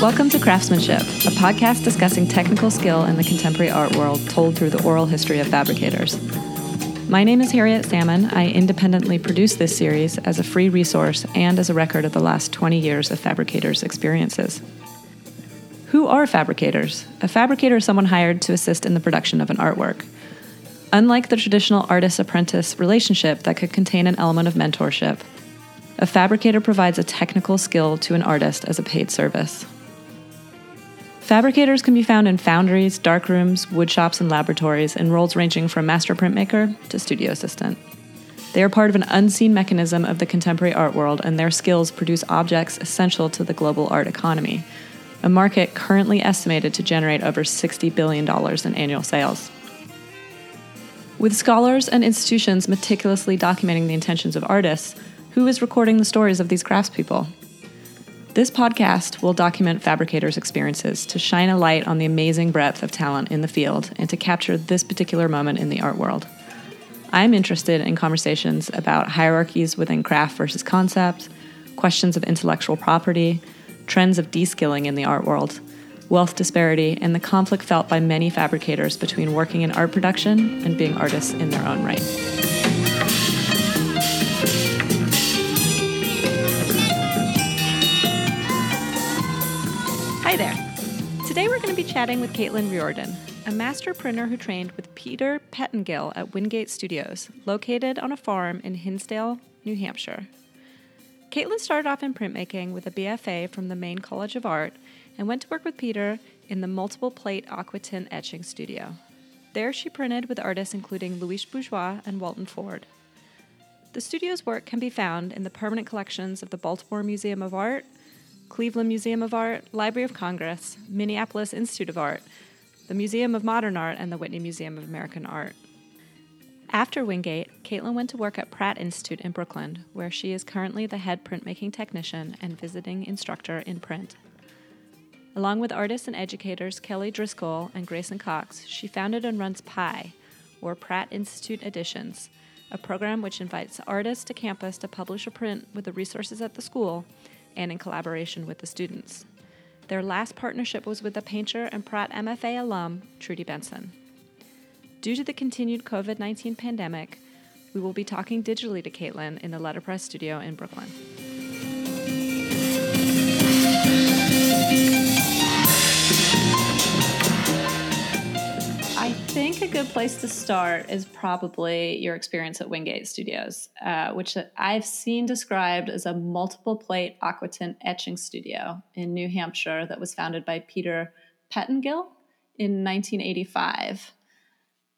Welcome to Craftsmanship, a podcast discussing technical skill in the contemporary art world told through the oral history of fabricators. My name is Harriet Salmon. I independently produce this series as a free resource and as a record of the last 20 years of fabricators' experiences. Who are fabricators? A fabricator is someone hired to assist in the production of an artwork. Unlike the traditional artist-apprentice relationship that could contain an element of mentorship, a fabricator provides a technical skill to an artist as a paid service. Fabricators can be found in foundries, darkrooms, woodshops, and laboratories in roles ranging from master printmaker to studio assistant. They are part of an unseen mechanism of the contemporary art world, and their skills produce objects essential to the global art economy, a market currently estimated to generate over $60 billion in annual sales. With scholars and institutions meticulously documenting the intentions of artists, who is recording the stories of these craftspeople? This podcast will document fabricators' experiences to shine a light on the amazing breadth of talent in the field and to capture this particular moment in the art world. I'm interested in conversations about hierarchies within craft versus concept, questions of intellectual property, trends of de-skilling in the art world, wealth disparity, and the conflict felt by many fabricators between working in art production and being artists in their own right. Hi there. Today we're going to be chatting with Caitlin Riordan, a master printer who trained with Peter Pettengill at Wingate Studios, located on a farm in Hinsdale, New Hampshire. Caitlin started off in printmaking with a BFA from the Maine College of Art and went to work with Peter in the multiple plate aquatint etching studio. There she printed with artists including Louise Bourgeois and Walton Ford. The studio's work can be found in the permanent collections of the Baltimore Museum of Art, Cleveland Museum of Art, Library of Congress, Minneapolis Institute of Art, the Museum of Modern Art, and the Whitney Museum of American Art. After Wingate, Caitlin went to work at Pratt Institute in Brooklyn, where she is currently the head printmaking technician and visiting instructor in print. Along with artists and educators Kelly Driscoll and Grayson Cox, she founded and runs PI, or Pratt Institute Editions, a program which invites artists to campus to publish a print with the resources at the school and in collaboration with the students. Their last partnership was with the painter and Pratt MFA alum, Trudy Benson. Due to the continued COVID-19 pandemic, we will be talking digitally to Caitlin in the letterpress studio in Brooklyn. I think a good place to start is probably your experience at Wingate Studios, which I've seen described as a multiple plate aquatint etching studio in New Hampshire that was founded by Peter Pettengill in 1985.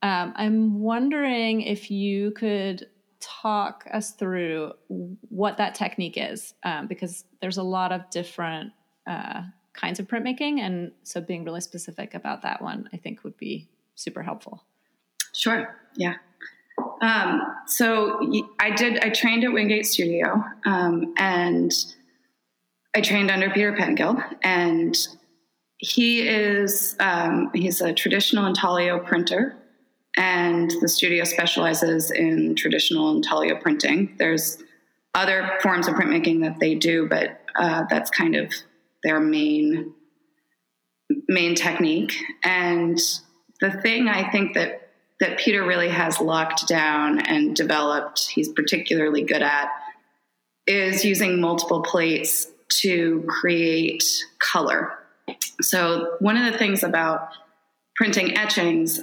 I'm wondering if you could talk us through what that technique is, because there's a lot of different kinds of printmaking, and so being really specific about that one, I think, would be super helpful. Sure. Yeah. So I trained at Wingate Studio, and I trained under Peter Pettengill, and he is, he's a traditional intaglio printer, and the studio specializes in traditional intaglio printing. There's other forms of printmaking that they do, but, that's kind of their main technique. And the thing I think that Peter really has locked down and developed, he's particularly good at, is using multiple plates to create color. So one of the things about printing etchings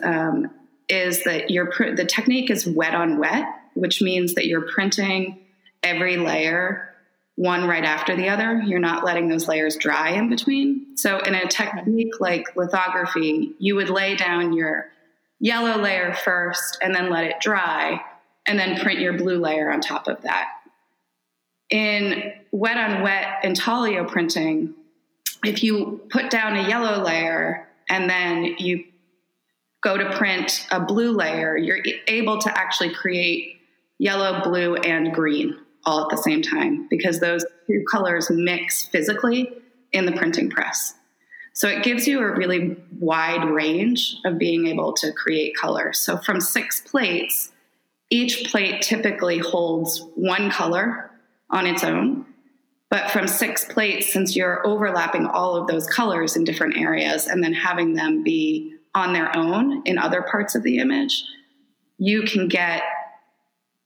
is that the technique is wet on wet, which means that you're printing every layer one right after the other. You're not letting those layers dry in between. So in a technique like lithography, you would lay down your yellow layer first and then let it dry and then print your blue layer on top of that. In wet on wet intaglio printing, if you put down a yellow layer and then you go to print a blue layer, you're able to actually create yellow, blue, and green all at the same time, because those two colors mix physically in the printing press. So it gives you a really wide range of being able to create color. So from 6 plates, each plate typically holds one color on its own, But from 6 plates, since you're overlapping all of those colors in different areas and then having them be on their own in other parts of the image, you can get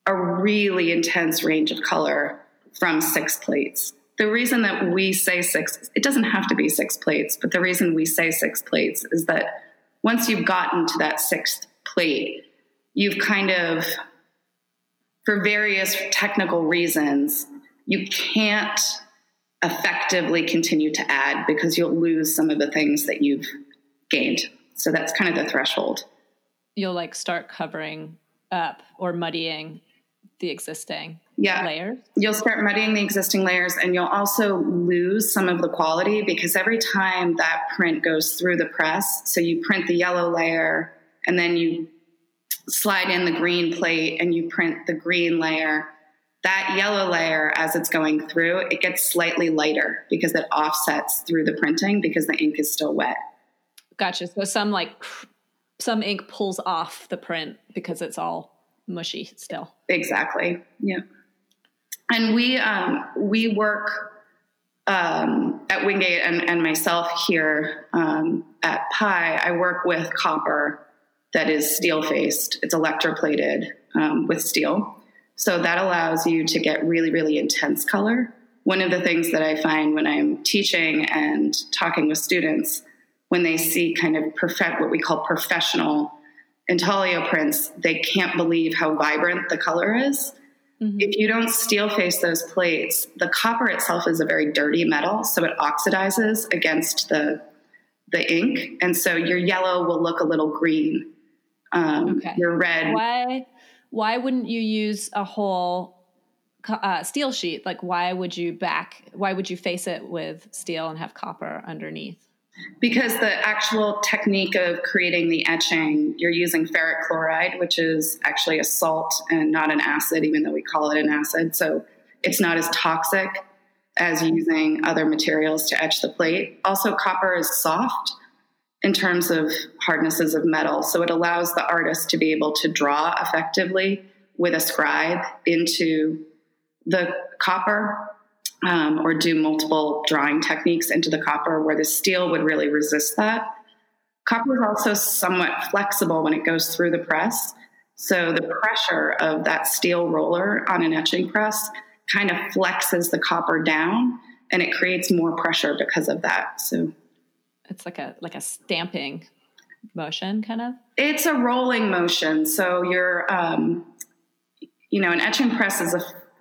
a really intense range of color from 6 plates. The reason that we say 6, it doesn't have to be 6 plates, but the reason we say 6 plates is that once you've gotten to that 6th plate, you've kind of, for various technical reasons, you can't effectively continue to add because you'll lose some of the things that you've gained. So that's kind of the threshold. You'll like start covering up or muddying the existing layers. You'll start muddying the existing layers, and you'll also lose some of the quality because every time that print goes through the press, so you print the yellow layer and then you slide in the green plate and you print the green layer, that yellow layer, as it's going through, it gets slightly lighter because it offsets through the printing because the ink is still wet. Gotcha. So some ink pulls off the print because it's all mushy still. Exactly. Yeah. And we work at Wingate and myself here at Pi. I work with copper that is steel faced. It's electroplated with steel. So that allows you to get really, really intense color. One of the things that I find when I'm teaching and talking with students, when they see kind of what we call professional intaglio prints, they can't believe how vibrant the color is. Mm-hmm. If you don't steel face those plates, the copper itself is a very dirty metal, so it oxidizes against the ink. And so your yellow will look a little green. Your red. Why wouldn't you use a whole steel sheet? Like, why would you face it with steel and have copper underneath? Because the actual technique of creating the etching, you're using ferric chloride, which is actually a salt and not an acid, even though we call it an acid. So it's not as toxic as using other materials to etch the plate. Also, copper is soft in terms of hardnesses of metal. So it allows the artist to be able to draw effectively with a scribe into the copper, or do multiple drawing techniques into the copper, where the steel would really resist that. Copper is also somewhat flexible when it goes through the press. So the pressure of that steel roller on an etching press kind of flexes the copper down, and it creates more pressure because of that. So it's like a stamping motion, kind of? It's a rolling motion. So you're, an etching press is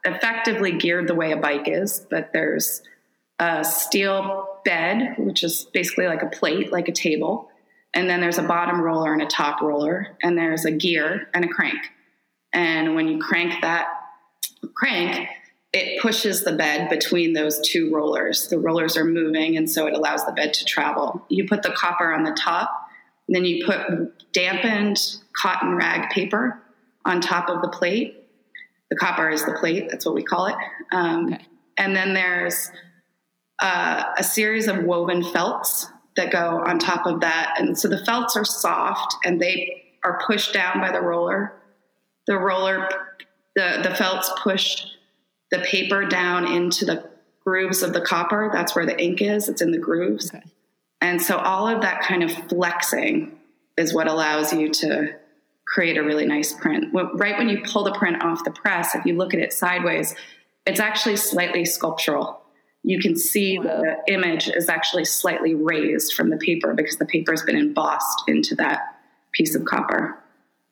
effectively geared the way a bike is, but there's a steel bed, which is basically like a plate, like a table. And then there's a bottom roller and a top roller, and there's a gear and a crank. And when you crank that crank, it pushes the bed between those two rollers. The rollers are moving, and so it allows the bed to travel. You put the copper on the top, and then you put dampened cotton rag paper on top of the plate. The copper is the plate. That's what we call it. And then there's a series of woven felts that go on top of that. And so the felts are soft, and they are pushed down by the roller. The felts push the paper down into the grooves of the copper. That's where the ink is. It's in the grooves. Okay. And so all of that kind of flexing is what allows you to create a really nice print. Right when you pull the print off the press, if you look at it sideways, it's actually slightly sculptural. You can see the image is actually slightly raised from the paper because the paper has been embossed into that piece of copper.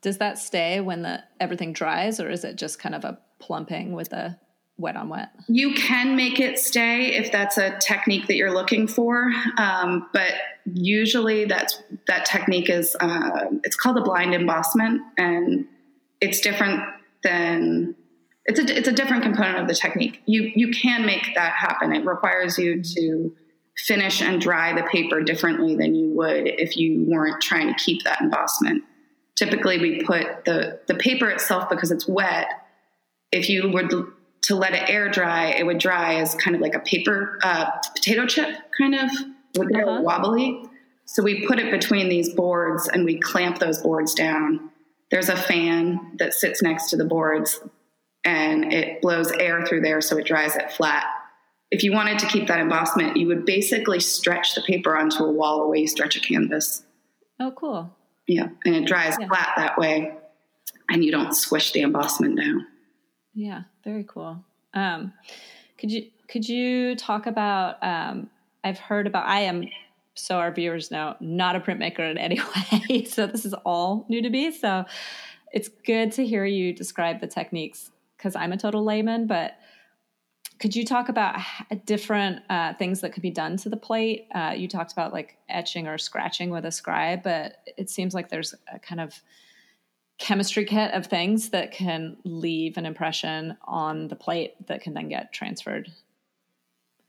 Does that stay when everything dries, or is it just kind of a plumping with a wet on wet? You can make it stay if that's a technique that you're looking for. But usually that technique is, it's called a blind embossment, and it's different than, it's a different component of the technique. You can make that happen. It requires you to finish and dry the paper differently than you would if you weren't trying to keep that embossment. Typically we put the paper itself, because it's wet, if you were to let it air dry, it would dry as kind of like a paper potato chip, kind of would get wobbly. So we put it between these boards, and we clamp those boards down. There's a fan that sits next to the boards, and it blows air through there, so it dries it flat. if you wanted to keep that embossment, you would basically stretch the paper onto a wall or way you stretch a canvas. Oh, cool. Yeah. And it dries flat that way, and you don't squish the embossment down. Yeah. Very cool. Could you talk about, I've heard about, I am, so our viewers know, not a printmaker in any way. So this is all new to me. So it's good to hear you describe the techniques, because I'm a total layman, but could you talk about different things that could be done to the plate? You talked about like etching or scratching with a scribe, but it seems like there's a kind of chemistry kit of things that can leave an impression on the plate that can then get transferred.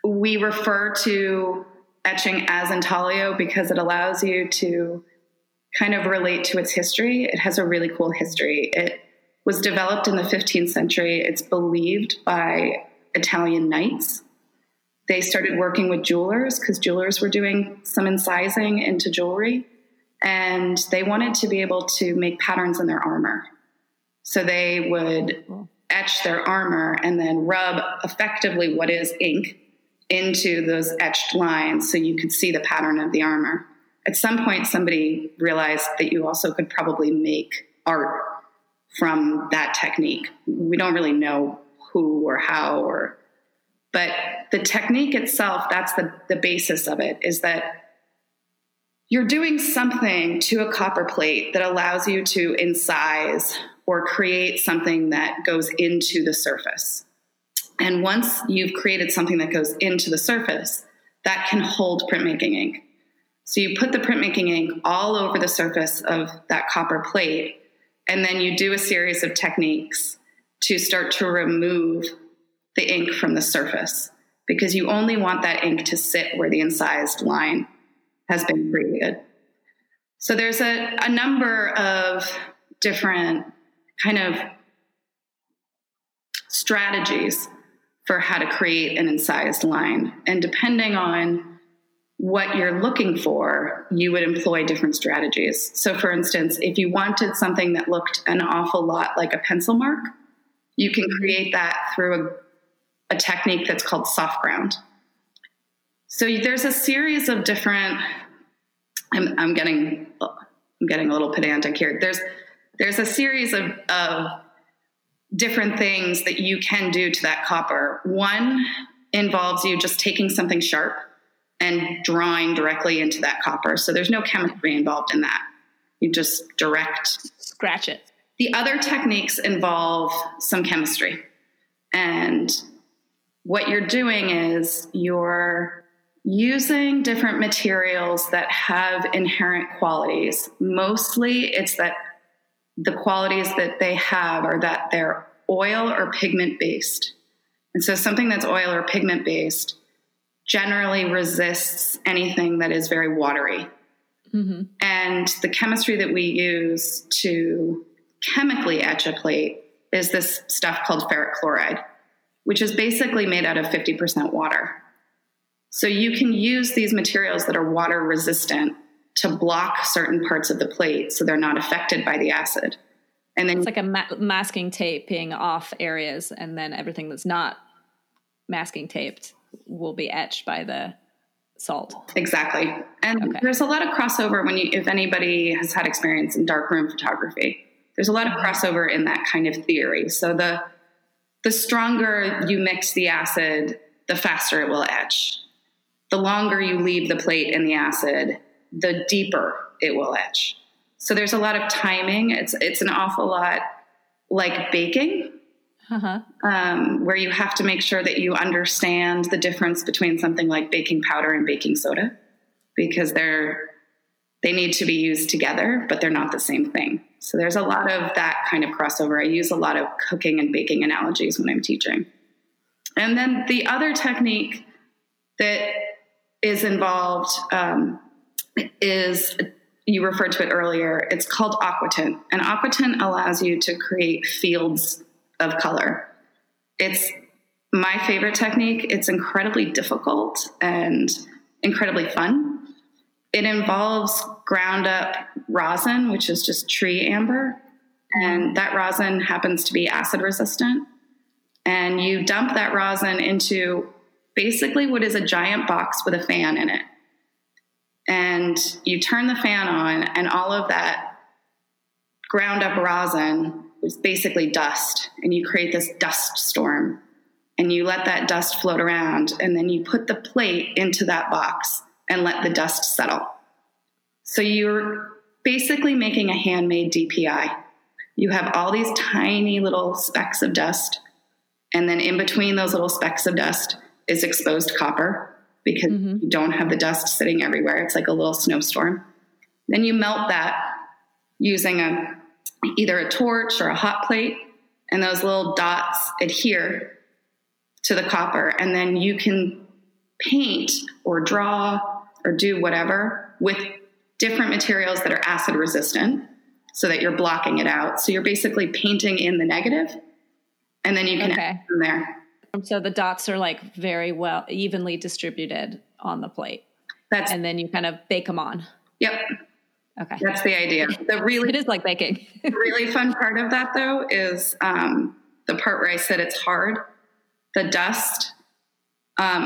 We refer to etching as intaglio because it allows you to kind of relate to its history. It has a really cool history. It was developed in the 15th century. It's believed by Italian knights. They started working with jewelers because jewelers were doing some incising into jewelry, and they wanted to be able to make patterns in their armor. So they would etch their armor and then rub effectively what is ink into those etched lines so you could see the pattern of the armor. At some point, somebody realized that you also could probably make art from that technique. We don't really know who or how, but the technique itself, that's the basis of it, is that you're doing something to a copper plate that allows you to incise or create something that goes into the surface. And once you've created something that goes into the surface, that can hold printmaking ink. So you put the printmaking ink all over the surface of that copper plate, and then you do a series of techniques to start to remove the ink from the surface, because you only want that ink to sit where the incised line has been created. So there's a number of different kind of strategies for how to create an incised line. And depending on what you're looking for, you would employ different strategies. So for instance, if you wanted something that looked an awful lot like a pencil mark, you can create that through a technique that's called soft ground. So there's a series of different. I'm getting a little pedantic here. There's a series of different things that you can do to that copper. One involves you just taking something sharp and drawing directly into that copper. So there's no chemistry involved in that. You just scratch it. The other techniques involve some chemistry, and what you're doing is you're using different materials that have inherent qualities. Mostly it's that the qualities that they have are that they're oil or pigment based. And so something that's oil or pigment based generally resists anything that is very watery. Mm-hmm. And the chemistry that we use to chemically etch a plate is this stuff called ferric chloride, which is basically made out of 50% water. So you can use these materials that are water resistant to block certain parts of the plate so they're not affected by the acid. And then it's like a masking taping off areas, and then everything that's not masking taped will be etched by the salt. Exactly. And there's a lot of crossover if anybody has had experience in darkroom photography. There's a lot of crossover in that kind of theory. So the stronger you mix the acid, the faster it will etch. The longer you leave the plate in the acid, the deeper it will etch. So there's a lot of timing. It's an awful lot like baking, where you have to make sure that you understand the difference between something like baking powder and baking soda, because they need to be used together, but they're not the same thing. So there's a lot of that kind of crossover. I use a lot of cooking and baking analogies when I'm teaching. And then the other technique that is involved is, you referred to it earlier, it's called aquatint. And aquatint allows you to create fields of color. It's my favorite technique. It's incredibly difficult and incredibly fun. It involves ground up rosin, which is just tree amber. And that rosin happens to be acid resistant. And you dump that rosin into basically what is a giant box with a fan in it. And you turn the fan on, and all of that ground up rosin was basically dust, and you create this dust storm, and you let that dust float around, and then you put the plate into that box and let the dust settle. So you're basically making a handmade DPI. You have all these tiny little specks of dust, and then in between those little specks of dust is exposed copper, because you don't have the dust sitting everywhere. It's like a little snowstorm. Then you melt that using either a torch or a hot plate, and those little dots adhere to the copper. And then you can paint or draw or do whatever with different materials that are acid resistant, so that you're blocking it out. So you're basically painting in the negative, and then you can add from there. So the dots are like very well evenly distributed on the plate. And then you kind of bake them on. Yep. Okay. That's the idea. It is like baking. The really fun part of that, though, is the part where I said it's hard. The dust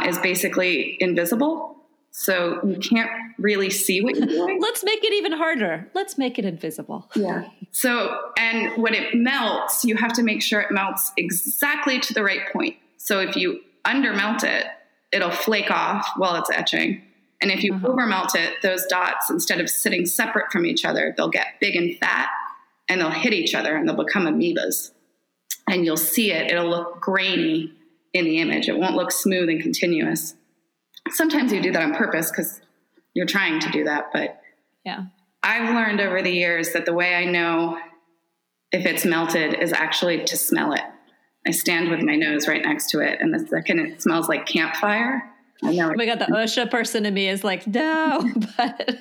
is basically invisible, so you can't really see what you're doing. Let's make it even harder. Let's make it invisible. Yeah. So, and when it melts, you have to make sure it melts exactly to the right point. So if you undermelt it, it'll flake off while it's etching. And if you overmelt it, those dots, instead of sitting separate from each other, they'll get big and fat, and they'll hit each other, and they'll become amoebas. And you'll see it. It'll look grainy in the image. It won't look smooth and continuous. Sometimes you do that on purpose because you're trying to do that. But yeah, I've learned over the years that the way I know if it's melted is actually to smell it. I stand with my nose right next to it, and the second it smells like campfire, I know. Oh my God, the OSHA person in me is like, no. But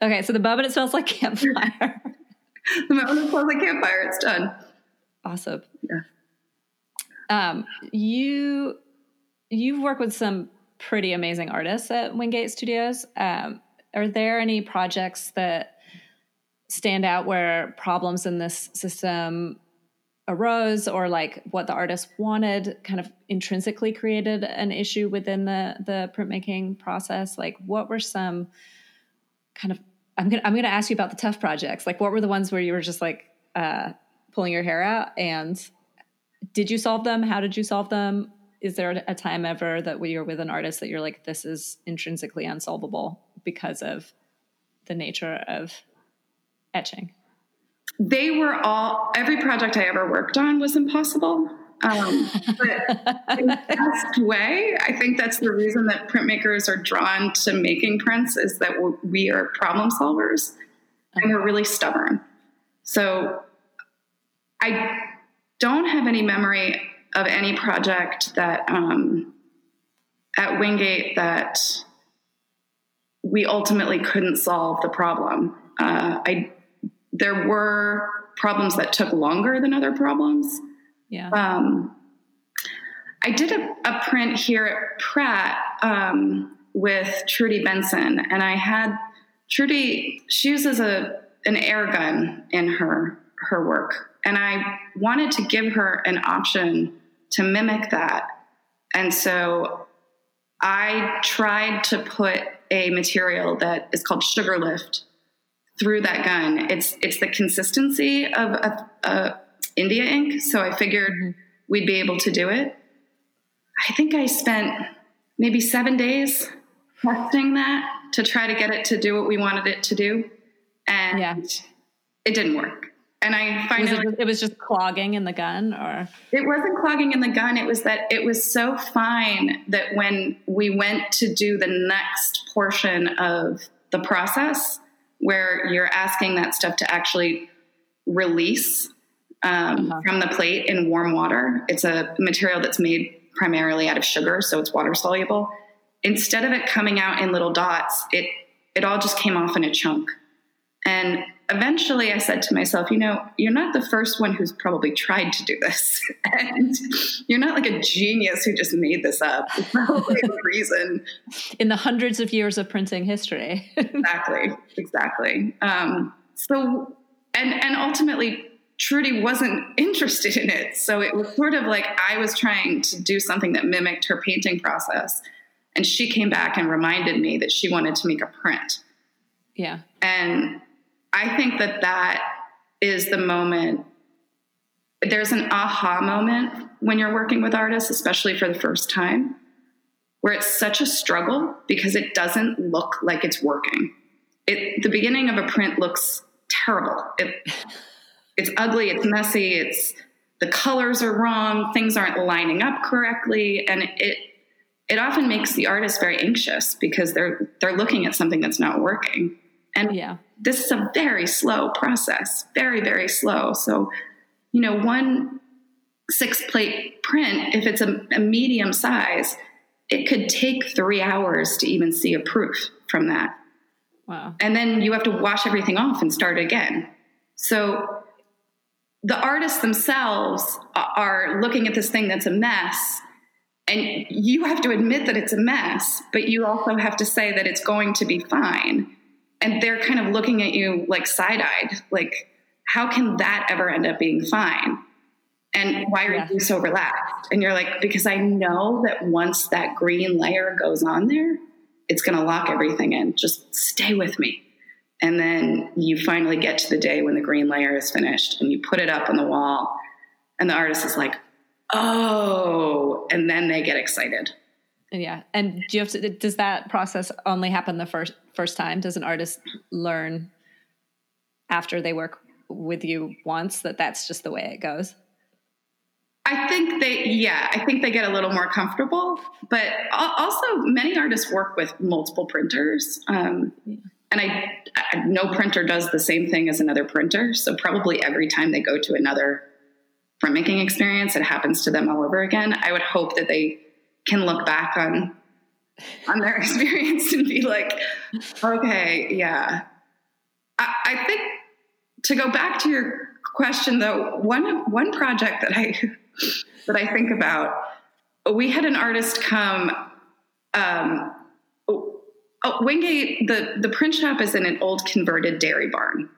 okay, so the moment it smells like campfire. The moment it smells like campfire, it's done. Awesome. Yeah. You've worked with some pretty amazing artists at Wingate Studios. Are there any projects that stand out where problems in this system arose, or like what the artist wanted kind of intrinsically created an issue within the printmaking process? Like what were some kind of, I'm going to ask you about the tough projects. Like what were the ones where you were just like pulling your hair out, and did you solve them? How did you solve them? Is there a time ever that when you're with an artist that you're like, this is intrinsically unsolvable because of the nature of etching? They were all, every project I ever worked on was impossible. But in the best way, I think that's the reason that printmakers are drawn to making prints, is that we are problem solvers and we're really stubborn. So I don't have any memory of any project that at Wingate that we ultimately couldn't solve the problem. There were problems that took longer than other problems. Yeah. I did a print here at Pratt with Trudy Benson, and I had Trudy, she uses an air gun in her work, and I wanted to give her an option to mimic that. And so I tried to put a material that is called sugar lift through that gun. It's the consistency of a India ink, so I figured we'd be able to do it. I think I spent maybe 7 days testing that to try to get it to do what we wanted it to do, and it didn't work. And I find it was just clogging in the gun, or it wasn't clogging in the gun. It was that it was so fine that when we went to do the next portion of the process, where you're asking that stuff to actually release from the plate in warm water. It's a material that's made primarily out of sugar, so it's water soluble. Instead of it coming out in little dots, it all just came off in a chunk. And eventually I said to myself, you know, you're not the first one who's probably tried to do this. And you're not like a genius who just made this up. It's probably the reason. In the hundreds of years of printing history. Exactly. So, and ultimately Trudy wasn't interested in it. So it was sort of like I was trying to do something that mimicked her painting process. And she came back and reminded me that she wanted to make a print. Yeah. And I think that that is the moment. There's an aha moment when you're working with artists, especially for the first time, where it's such a struggle because it doesn't look like it's working. The beginning of a print looks terrible. It's ugly, it's messy, the colors are wrong, things aren't lining up correctly, and it often makes the artist very anxious because they're looking at something that's not working. And yeah. This is a very slow process, very, very slow. So, you know, 1 6-plate print, if it's a medium size, it could take 3 hours to even see a proof from that. Wow. And then you have to wash everything off and start again. So the artists themselves are looking at this thing that's a mess, and you have to admit that it's a mess, but you also have to say that it's going to be fine. And they're kind of looking at you like side-eyed, like, how can that ever end up being fine? And why are you so relaxed? And you're like, because I know that once that green layer goes on there, it's going to lock everything in. Just stay with me. And then you finally get to the day when the green layer is finished and you put it up on the wall and the artist is like, oh, and then they get excited. Yeah. And does that process only happen the first time? Does an artist learn after they work with you once that's just the way it goes? I think they get a little more comfortable, but also many artists work with multiple printers. And no printer does the same thing as another printer. So probably every time they go to another printmaking experience, it happens to them all over again. I would hope that they can look back on their experience and be like, okay, yeah. I think to go back to your question though, one project that I think about, we had an artist come, Wingate, the print shop is in an old converted dairy barn.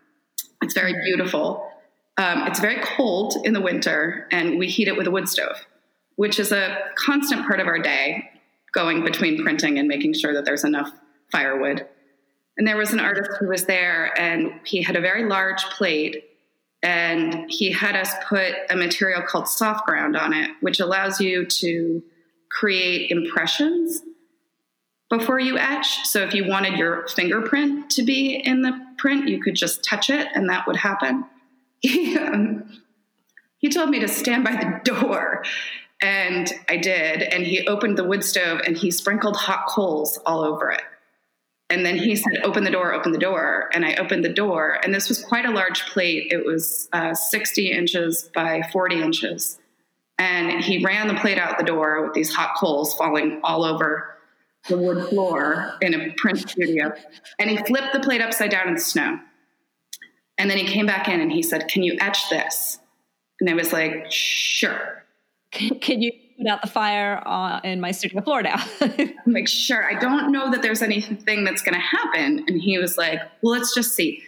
It's very beautiful. It's very cold in the winter, and we heat it with a wood stove, which is a constant part of our day, going between printing and making sure that there's enough firewood. And there was an artist who was there, and he had a very large plate, and he had us put a material called soft ground on it, which allows you to create impressions before you etch. So if you wanted your fingerprint to be in the print, you could just touch it and that would happen. He told me to stand by the door, and I did. And he opened the wood stove and he sprinkled hot coals all over it. And then he said, open the door, open the door. And I opened the door, and this was quite a large plate. It was 60 inches by 40 inches. And he ran the plate out the door with these hot coals falling all over the wood floor in a print studio. And he flipped the plate upside down in the snow. And then he came back in and he said, can you etch this? And I was like, sure. Can you put out the fire in my studio floor now? I'm like, sure. I don't know that there's anything that's going to happen. And he was like, well, let's just see.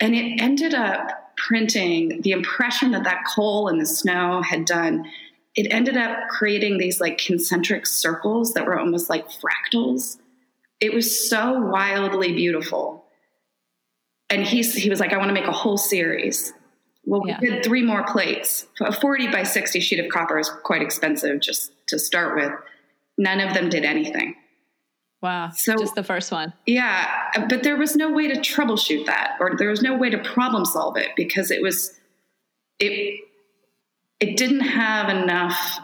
And it ended up printing the impression that coal in the snow had done. It ended up creating these like concentric circles that were almost like fractals. It was so wildly beautiful. And he was like, I want to make a whole series. Well, we did 3 more plates. A 40 by 60 sheet of copper is quite expensive just to start with. None of them did anything. Wow. So just the first one. Yeah. But there was no way to troubleshoot that, or there was no way to problem solve it, because it didn't have enough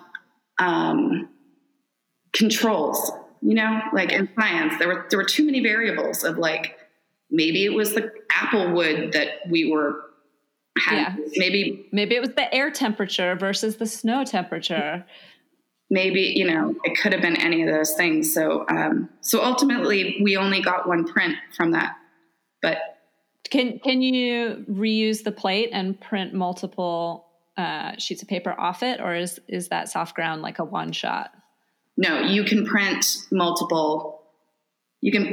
controls, you know, like in science, there were too many variables of like, maybe it was the apple wood that we were having. Yeah. Maybe it was the air temperature versus the snow temperature. Maybe, you know, it could have been any of those things. So, so ultimately we only got 1 print from that, but can you reuse the plate and print multiple sheets of paper off it, or is that soft ground like a one shot? No, you can print multiple. You can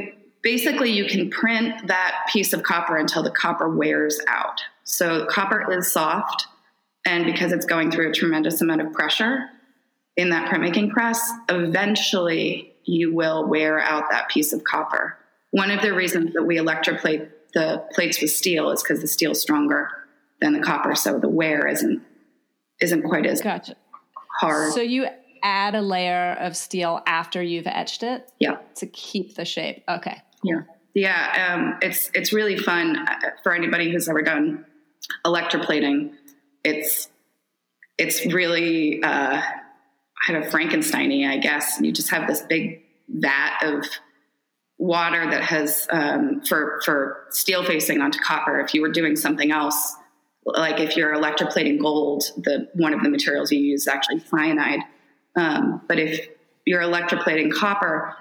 print that piece of copper until the copper wears out. So copper is soft, and because it's going through a tremendous amount of pressure in that printmaking press, eventually you will wear out that piece of copper. One of the reasons that we electroplate the plates with steel is because the steel is stronger than the copper, so the wear isn't quite as hard. So you add a layer of steel after you've etched it? Yeah. To keep the shape. Okay. Yeah. Yeah. It's really fun for anybody who's ever done electroplating. It's really kind of Frankenstein-y, I guess. You just have this big vat of water that has, for steel facing onto copper. If you were doing something else, like if you're electroplating gold, one of the materials you use is actually cyanide. But if you're electroplating copper,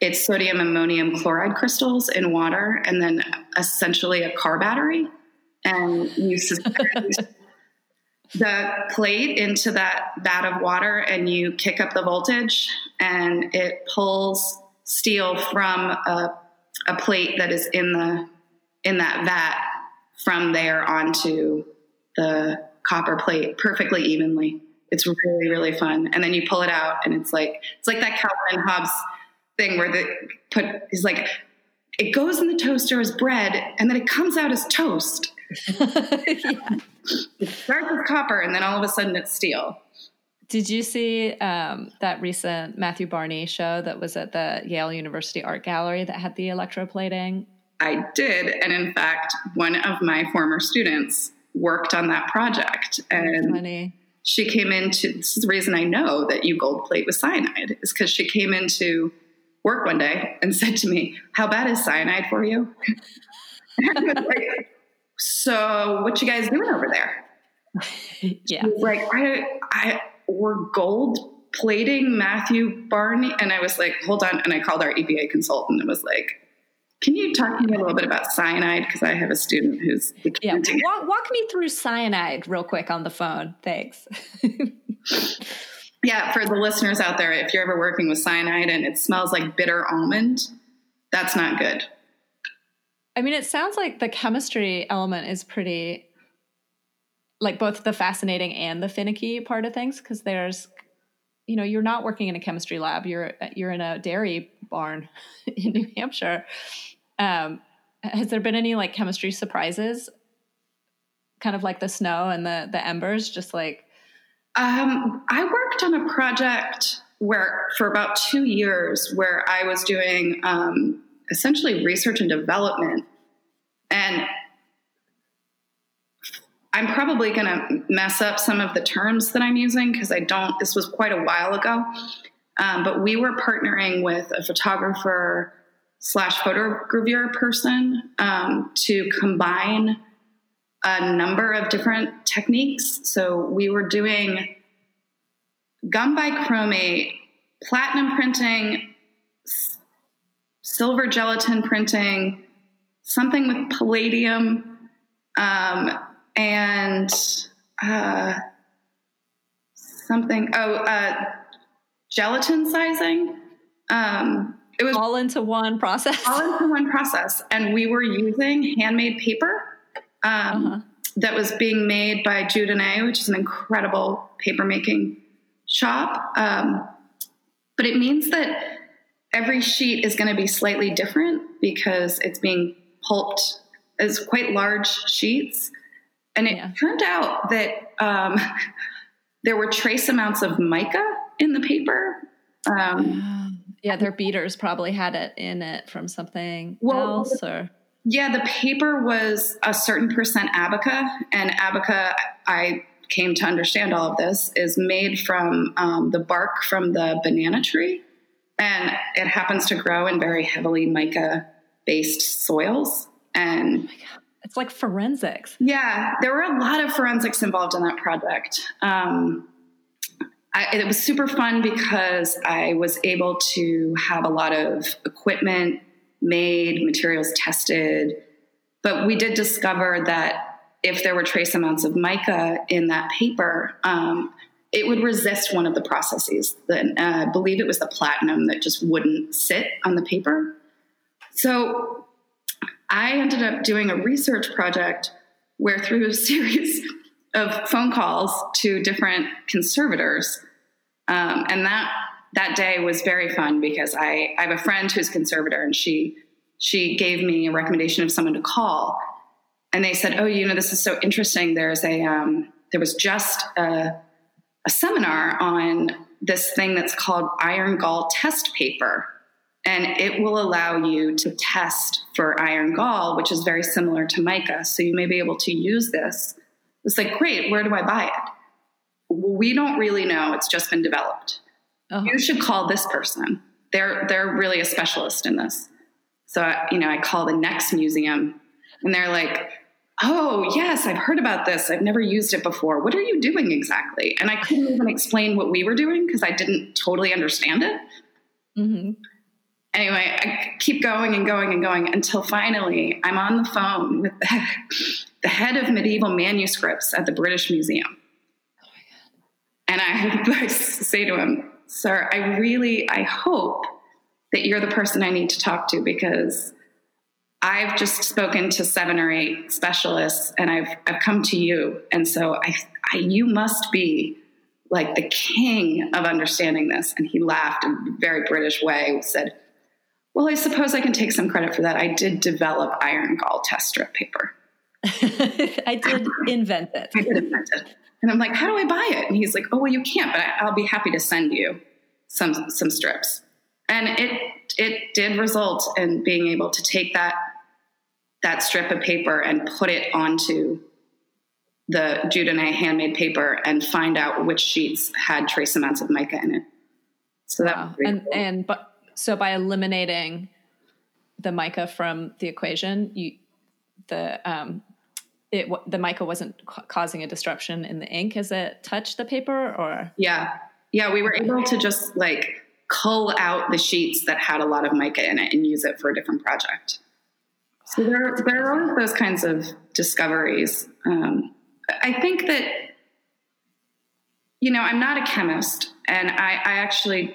it's sodium ammonium chloride crystals in water, and then essentially a car battery. And you suspend the plate into that vat of water, and you kick up the voltage, and it pulls steel from a plate that is in that vat from there onto the copper plate perfectly evenly. It's really, really fun. And then you pull it out, and it's like that Calvin and Hobbes thing where he's like, it goes in the toaster as bread, and then it comes out as toast. Yeah. It starts with copper, and then all of a sudden it's steel. Did you see that recent Matthew Barney show that was at the Yale University Art Gallery that had the electroplating? I did, and in fact, one of my former students worked on that project, and she came into, this is the reason I know that you gold plate with cyanide, is because she came into work one day and said to me, "How bad is cyanide for you?" I was like, "So what you guys doing over there?" Yeah. She was like, we're gold plating Matthew Barney. And I was like, hold on. And I called our EPA consultant and was like, can you talk to me a little bit about cyanide? Because I have a student who's... Walk me through cyanide real quick on the phone. Thanks. Yeah, for the listeners out there, if you're ever working with cyanide and it smells like bitter almond, that's not good. I mean, it sounds like the chemistry element is pretty... like both the fascinating and the finicky part of things, because there's... you know, you're not working in a chemistry lab. You're in a dairy barn in New Hampshire. Has there been any like chemistry surprises? Kind of like the snow and the embers, just like. I worked on a project where for about 2 years where I was doing essentially research and development, and I'm probably going to mess up some of the terms that I'm using because this was quite a while ago. But we were partnering with a photographer / photogravure person to combine a number of different techniques. So we were doing gum bichromate, platinum printing, silver gelatin printing, something with palladium, and gelatin sizing. It was all into one process. And we were using handmade paper that was being made by Judenet, which is an incredible paper making shop. But it means that every sheet is going to be slightly different because it's being pulped as quite large sheets. And it turned out that there were trace amounts of mica in the paper. Their beaters probably had it in it from something else. The paper was a certain percent abaca. And abaca, I came to understand all of this, is made from the bark from the banana tree. And it happens to grow in very heavily mica-based soils. And... oh my God. It's like forensics. Yeah, there were a lot of forensics involved in that project. It was super fun because I was able to have a lot of equipment made, materials tested. But we did discover that if there were trace amounts of mica in that paper, it would resist one of the processes. I believe it was the platinum that just wouldn't sit on the paper. So... I ended up doing a research project where through a series of phone calls to different conservators. And that day was very fun because I have a friend who's a conservator, and she gave me a recommendation of someone to call. And they said, this is so interesting. There's there was just a seminar on this thing that's called iron gall test paper. And it will allow you to test for iron gall, which is very similar to mica. So you may be able to use this. It's like, great, where do I buy it? Well, we don't really know. It's just been developed. Uh-huh. You should call this person. They're really a specialist in this. So, I call the next museum, and they're like, oh, yes, I've heard about this. I've never used it before. What are you doing exactly? And I couldn't even explain what we were doing because I didn't totally understand it. Mm-hmm. Anyway, I keep going and going and going until finally I'm on the phone with the head of medieval manuscripts at the British Museum. Oh my God. And I say to him, sir, I hope that you're the person I need to talk to, because I've just spoken to 7 or 8 specialists, and I've come to you. And so you must be like the king of understanding this. And he laughed in a very British way, said, well, I suppose I can take some credit for that. I did develop iron gall test strip paper. I did invent it. And I'm like, how do I buy it? And he's like, oh, well, you can't, but I'll be happy to send you some strips. And it did result in being able to take that strip of paper and put it onto the Judinet handmade paper and find out which sheets had trace amounts of mica in it. So that was really cool. So by eliminating the mica from the equation, the mica wasn't causing a disruption in the ink as it touched the paper, or? Yeah. We were able to just cull out the sheets that had a lot of mica in it and use it for a different project. So there are those kinds of discoveries. I think that, I'm not a chemist, and I actually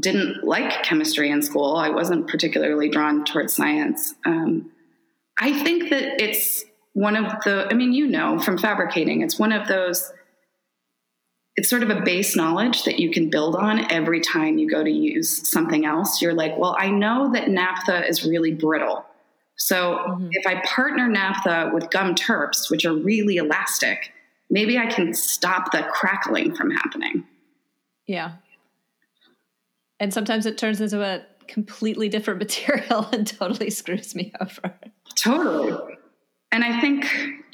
didn't like chemistry in school. I wasn't particularly drawn towards science. I think that it's one of the, from fabricating, it's one of those, it's sort of a base knowledge that you can build on every time you go to use something else. You're like, well, I know that naphtha is really brittle. So if I partner naphtha with gum terps, which are really elastic, maybe I can stop the crackling from happening. Yeah. And sometimes it turns into a completely different material and totally screws me over. Totally. And I think,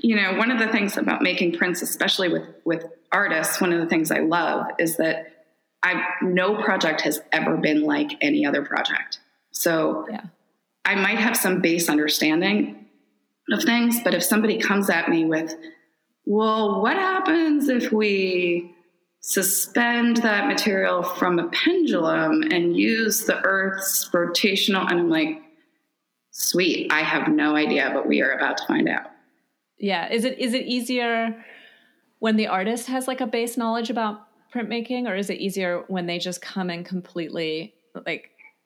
one of the things about making prints, especially with artists, one of the things I love is that no project has ever been like any other project. So yeah. I might have some base understanding of things, but if somebody comes at me with, well, what happens if we suspend that material from a pendulum and use the Earth's rotational, and I'm like, sweet, I have no idea, but we are about to find out. Yeah. Is it easier when the artist has a base knowledge about printmaking, or is it easier when they just come in completely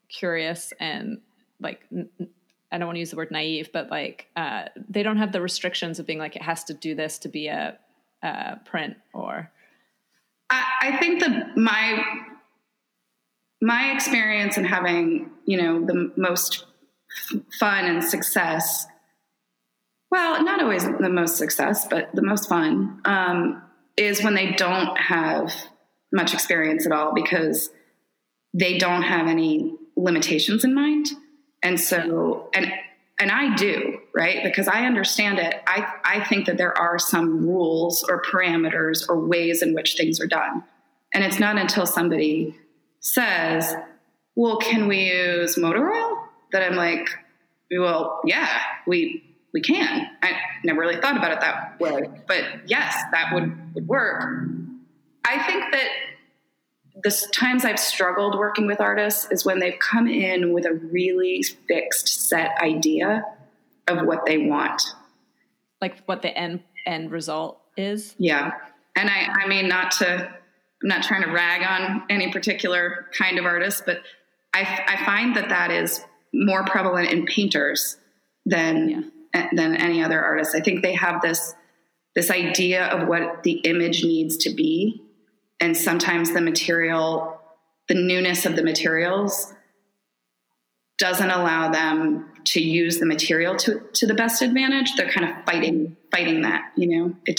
curious and I don't want to use the word naive, but they don't have the restrictions of being it has to do this to be a print, or? I think that my experience in having, the most fun and success, well, not always the most success, but the most fun, is when they don't have much experience at all, because they don't have any limitations in mind. And so, and I do, right? Because I understand it. I think that there are some rules or parameters or ways in which things are done. And it's not until somebody says, well, can we use motor oil? That I'm like, well, yeah, we can. I never really thought about it that way. But yes, that would work. I think that the times I've struggled working with artists is when they've come in with a really fixed set idea of what they want. Like what the end result is? Yeah. And I'm not trying to rag on any particular kind of artist, but I find that is more prevalent in painters than than any other artist. I think they have this idea of what the image needs to be. And sometimes the material, the newness of the materials doesn't allow them to use the material to the best advantage. They're kind of fighting that, it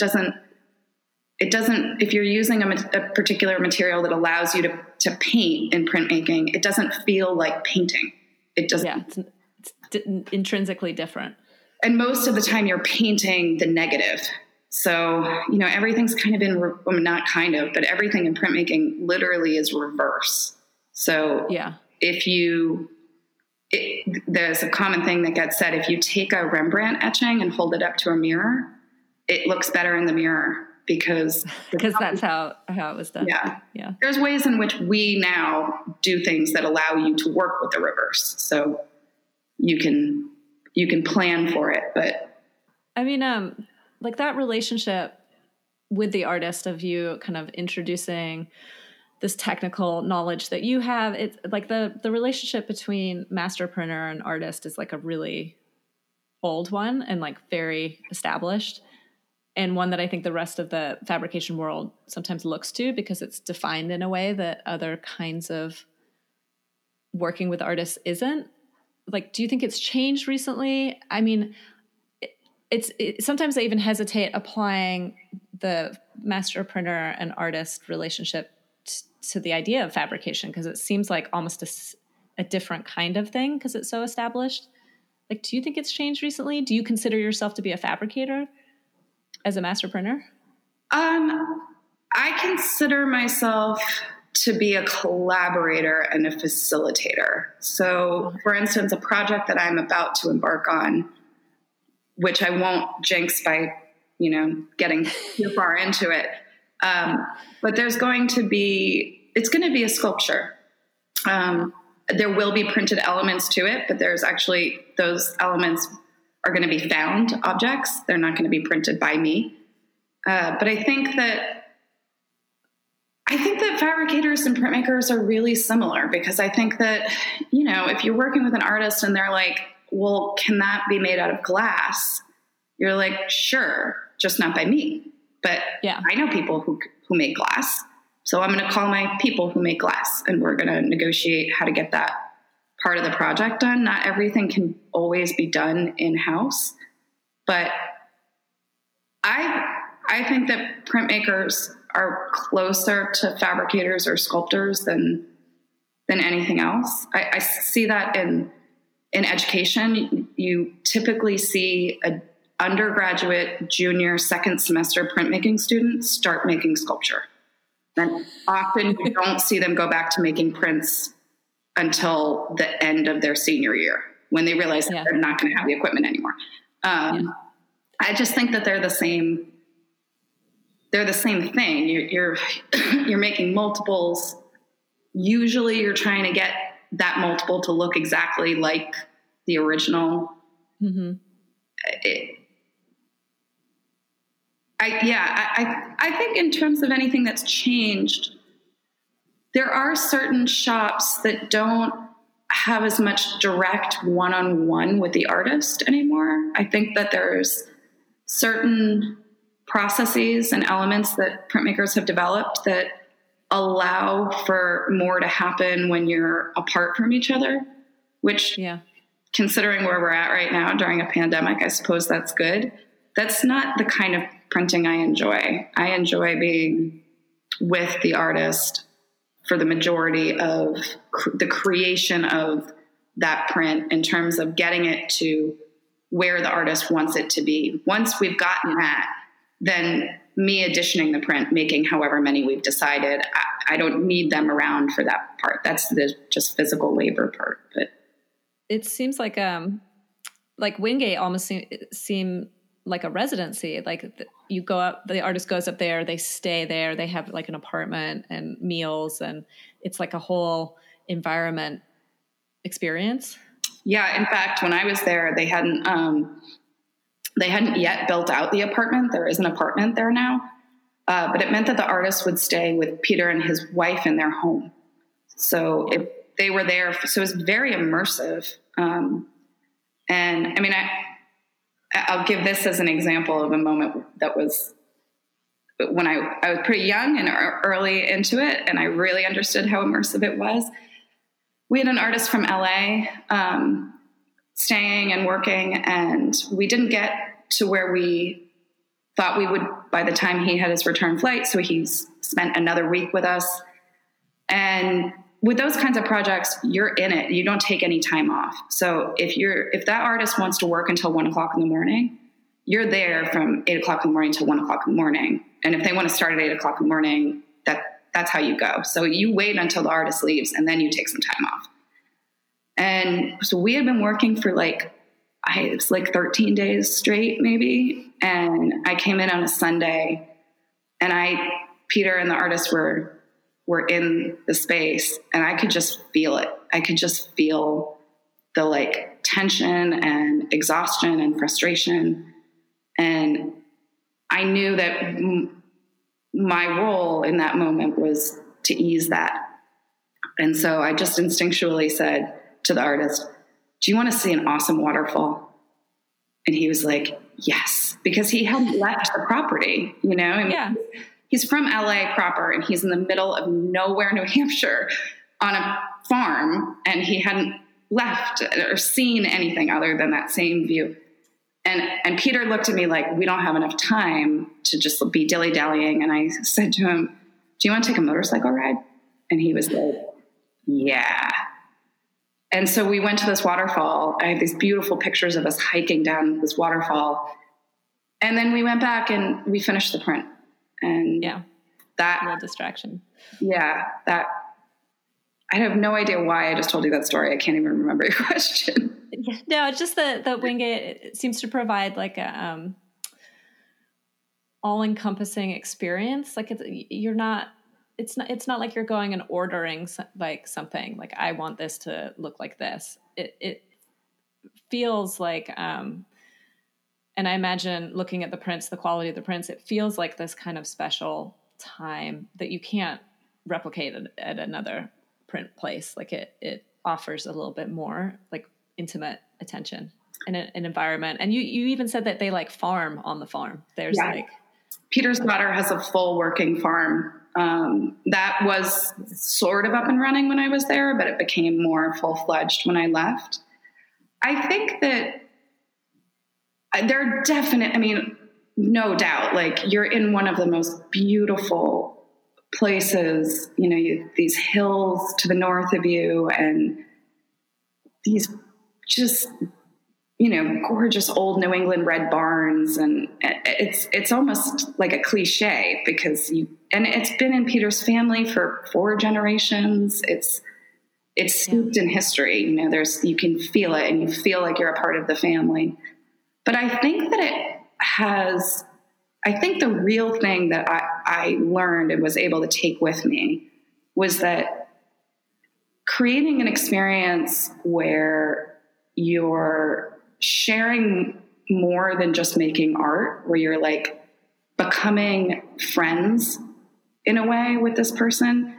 doesn't, if you're using a particular material that allows you to paint in printmaking, it doesn't feel like painting. It doesn't. Yeah, it's intrinsically different. And most of the time you're painting the negative. So, everything's kind of but everything in printmaking literally is reverse. So yeah. There's a common thing that gets said, if you take a Rembrandt etching and hold it up to a mirror, it looks better in the mirror because that's how it was done. Yeah. Yeah. There's ways in which we now do things that allow you to work with the reverse. So you can plan for it, but I mean, like that relationship with the artist of you kind of introducing this technical knowledge that you have, it's like the relationship between master printer and artist is like a really old one and like very established, and one that I think the rest of the fabrication world sometimes looks to because it's defined in a way that other kinds of working with artists isn't. Like, do you think it's changed recently? I mean, sometimes I even hesitate applying the master printer and artist relationship to the idea of fabrication, because it seems like almost a different kind of thing because it's so established. Like, do you think it's changed recently? Do you consider yourself to be a fabricator as a master printer? I consider myself to be a collaborator and a facilitator. So, for instance, a project that I'm about to embark on, which I won't jinx by, getting too far into it. But it's going to be a sculpture. There will be printed elements to it, but there's actually, those elements are going to be found objects. They're not going to be printed by me. But I think that fabricators and printmakers are really similar, because I think that, if you're working with an artist and they're like, well, can that be made out of glass? You're like, sure, just not by me. But yeah. I know people who make glass. So I'm going to call my people who make glass, and we're going to negotiate how to get that part of the project done. Not everything can always be done in-house, but I think that printmakers are closer to fabricators or sculptors than anything else. I see that in education. You typically see an undergraduate, junior, second semester printmaking student start making sculpture. And often you don't see them go back to making prints until the end of their senior year, when they realize that they're not going to have the equipment anymore. I just think that they're the same thing. You're making multiples. Usually you're trying to get that multiple to look exactly like the original. Mm-hmm. I think in terms of anything that's changed, there are certain shops that don't have as much direct one-on-one with the artist anymore. I think that there's certain processes and elements that printmakers have developed that allow for more to happen when you're apart from each other, which considering where we're at right now during a pandemic, I suppose that's good. That's not the kind of printing I enjoy. I enjoy being with the artist for the majority of the creation of that print, in terms of getting it to where the artist wants it to be. Once we've gotten that, then me additioning the print, making however many we've decided, I don't need them around for that part. That's the just physical labor part. But it seems like Wingate almost seem like a residency. Like you go up, the artist goes up there, they stay there, they have like an apartment and meals, and it's like a whole environment experience. Yeah. In fact, when I was there, they hadn't yet built out the apartment. There is an apartment there now. But it meant that the artist would stay with Peter and his wife in their home. So if they were there, so it was very immersive. And I mean, I, I'll give this as an example of a moment that was when I was pretty young and early into it, and I really understood how immersive it was. We had an artist from LA staying and working, and we didn't get to where we thought we would by the time he had his return flight, so he spent another week with us. And with those kinds of projects, you're in it. You don't take any time off. So if that artist wants to work until 1 o'clock in the morning, you're there from 8 o'clock in the morning till 1 o'clock in the morning. And if they want to start at 8 o'clock in the morning, that's how you go. So you wait until the artist leaves and then you take some time off. And so we had been working for it was 13 days straight maybe. And I came in on a Sunday, and Peter and the artist were in the space, and I could just feel it. I could just feel the tension and exhaustion and frustration. And I knew that my role in that moment was to ease that. And so I just instinctually said to the artist, "Do you want to see an awesome waterfall?" And he was like, "Yes," because he hadn't left the property, Yeah. He's from LA proper, and he's in the middle of nowhere, New Hampshire, on a farm, and he hadn't left or seen anything other than that same view. And Peter looked at me like, we don't have enough time to just be dilly-dallying. And I said to him, "Do you want to take a motorcycle ride?" And he was like, "Yeah." And so we went to this waterfall. I have these beautiful pictures of us hiking down this waterfall. And then we went back and we finished the print. And yeah, that little distraction. Yeah. That I have no idea why I just told you that story. I can't even remember your question. No, it's just the Wingate, it seems to provide a all encompassing experience. It's not like you're going and ordering something like, I want this to look like this. It feels and I imagine looking at the prints, the quality of the prints, it feels like this kind of special time that you can't replicate at another print place. It offers a little bit more intimate attention and an environment. And you even said that they farm on the farm. There's yeah. Peter's daughter has a full working farm. That was sort of up and running when I was there, but it became more full-fledged when I left. I think that there are no doubt, you're in one of the most beautiful places, these hills to the north of you and these just, gorgeous old New England red barns. And it's almost like a cliche because it's been in Peter's family for 4 generations. It's steeped in history. You can feel it and you feel like you're a part of the family. But I think that I think the real thing that I learned and was able to take with me was that creating an experience where you're sharing more than just making art, where you're becoming friends in a way with this person,